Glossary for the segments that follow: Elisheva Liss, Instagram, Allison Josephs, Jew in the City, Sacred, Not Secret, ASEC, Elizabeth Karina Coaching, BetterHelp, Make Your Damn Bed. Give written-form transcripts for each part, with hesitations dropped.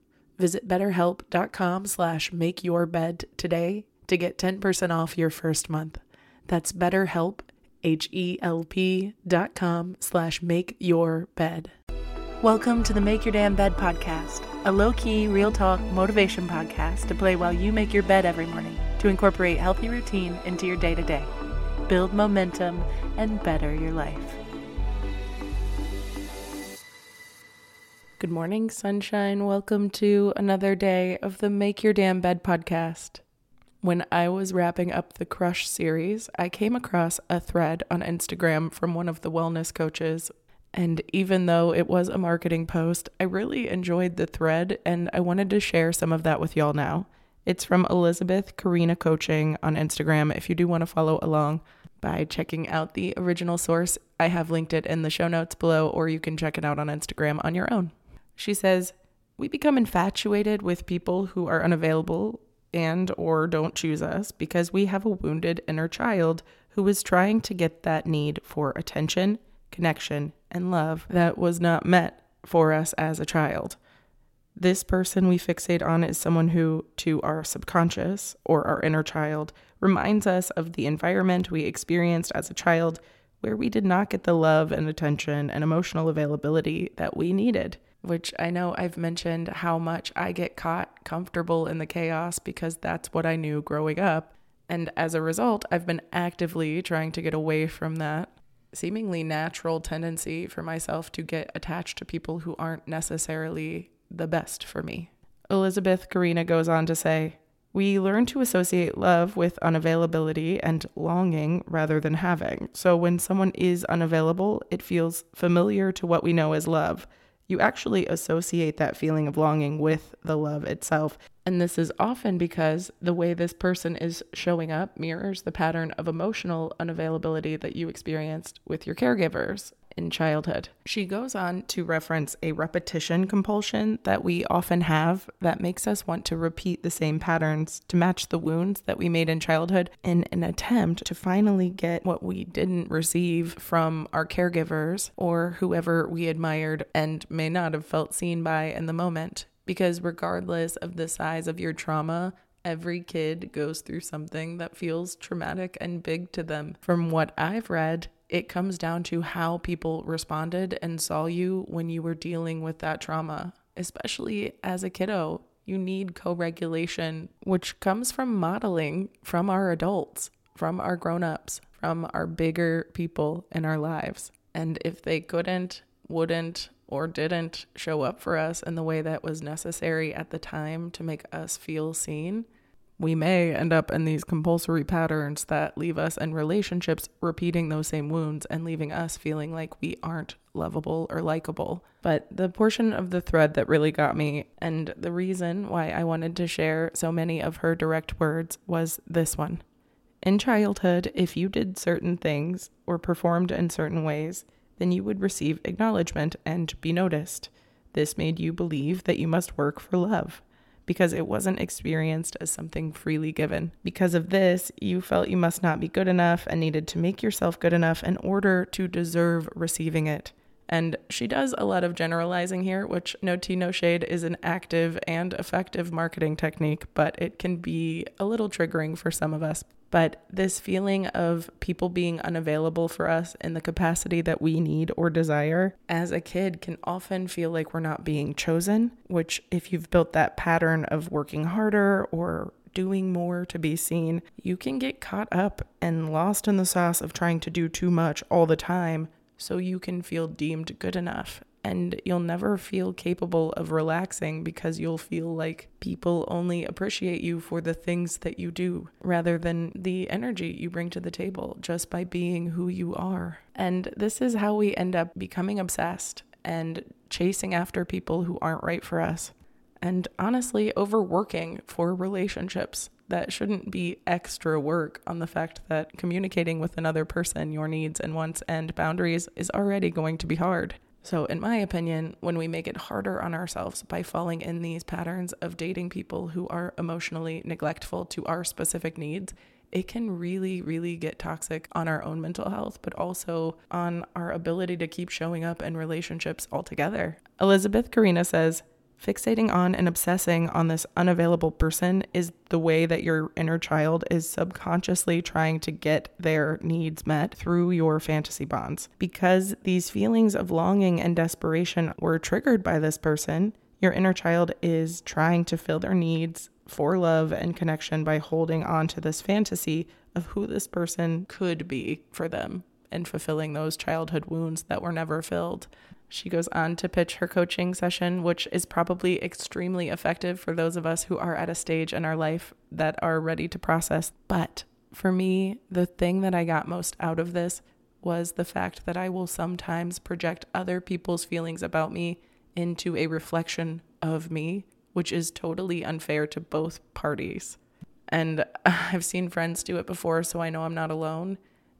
Visit BetterHelp.com/MakeYourBed today to get 10% off your first month. That's BetterHelp, HELP.com/MakeYourBed. Welcome to the Make Your Damn Bed podcast, a low-key, real-talk motivation podcast to play while you make your bed every morning to incorporate healthy routine into your day-to-day, build momentum, and better your life. Good morning, sunshine. Welcome to another day of the Make Your Damn Bed podcast. When I was wrapping up the Crush series, I came across a thread on Instagram from one of the wellness coaches. And even though it was a marketing post, I really enjoyed the thread and I wanted to share some of that with y'all now. It's from Elizabeth Karina Coaching on Instagram if you do want to follow along by checking out the original source. I have linked it in the show notes below, or you can check it out on Instagram on your own. She says, we become infatuated with people who are unavailable and or don't choose us because we have a wounded inner child who is trying to get that need for attention, connection, and love that was not met for us as a child. This person we fixate on is someone who, to our subconscious or our inner child, reminds us of the environment we experienced as a child where we did not get the love and attention and emotional availability that we needed. Which I know I've mentioned how much I get caught comfortable in the chaos because that's what I knew growing up. And as a result, I've been actively trying to get away from that seemingly natural tendency for myself to get attached to people who aren't necessarily the best for me. Elizabeth Karina goes on to say, we learn to associate love with unavailability and longing rather than having. So when someone is unavailable, it feels familiar to what we know as love. You actually associate that feeling of longing with the love itself. And this is often because the way this person is showing up mirrors the pattern of emotional unavailability that you experienced with your caregivers in childhood. She goes on to reference a repetition compulsion that we often have that makes us want to repeat the same patterns to match the wounds that we made in childhood in an attempt to finally get what we didn't receive from our caregivers or whoever we admired and may not have felt seen by in the moment. Because regardless of the size of your trauma, every kid goes through something that feels traumatic and big to them. From what I've read, it comes down to how people responded and saw you when you were dealing with that trauma. Especially as a kiddo, you need co-regulation, which comes from modeling from our adults, from our grown-ups, from our bigger people in our lives. And if they couldn't, wouldn't, or didn't show up for us in the way that was necessary at the time to make us feel seen, we may end up in these compulsory patterns that leave us in relationships repeating those same wounds and leaving us feeling like we aren't lovable or likable. But the portion of the thread that really got me, and the reason why I wanted to share so many of her direct words, was this one. In childhood, if you did certain things or performed in certain ways, then you would receive acknowledgement and be noticed. This made you believe that you must work for love, because it wasn't experienced as something freely given. Because of this, you felt you must not be good enough and needed to make yourself good enough in order to deserve receiving it. And she does a lot of generalizing here, which, no tea, no shade, is an active and effective marketing technique, but it can be a little triggering for some of us. But this feeling of people being unavailable for us in the capacity that we need or desire as a kid can often feel like we're not being chosen, which, if you've built that pattern of working harder or doing more to be seen, you can get caught up and lost in the sauce of trying to do too much all the time so you can feel deemed good enough. And you'll never feel capable of relaxing because you'll feel like people only appreciate you for the things that you do rather than the energy you bring to the table just by being who you are. And this is how we end up becoming obsessed and chasing after people who aren't right for us. And honestly, overworking for relationships. That shouldn't be extra work on the fact that communicating with another person your needs and wants and boundaries is already going to be hard. So in my opinion, when we make it harder on ourselves by falling in these patterns of dating people who are emotionally neglectful to our specific needs, it can really, really get toxic on our own mental health, but also on our ability to keep showing up in relationships altogether. Elizabeth Karina says, fixating on and obsessing on this unavailable person is the way that your inner child is subconsciously trying to get their needs met through your fantasy bonds. Because these feelings of longing and desperation were triggered by this person, your inner child is trying to fill their needs for love and connection by holding on to this fantasy of who this person could be for them and fulfilling those childhood wounds that were never filled. She goes on to pitch her coaching session, which is probably extremely effective for those of us who are at a stage in our life that are ready to process. But for me, the thing that I got most out of this was the fact that I will sometimes project other people's feelings about me into a reflection of me, which is totally unfair to both parties. And I've seen friends do it before, so I know I'm not alone.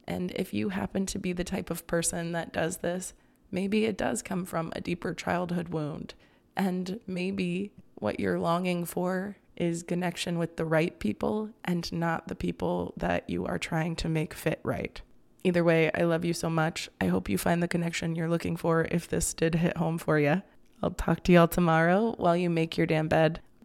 And if you happen to be the type of person that does this, maybe it does come from a deeper childhood wound, and maybe what you're longing for is connection with the right people and not the people that you are trying to make fit right. Either way, I love you so much. I hope you find the connection you're looking for if this did hit home for you. I'll talk to y'all tomorrow while you make your damn bed.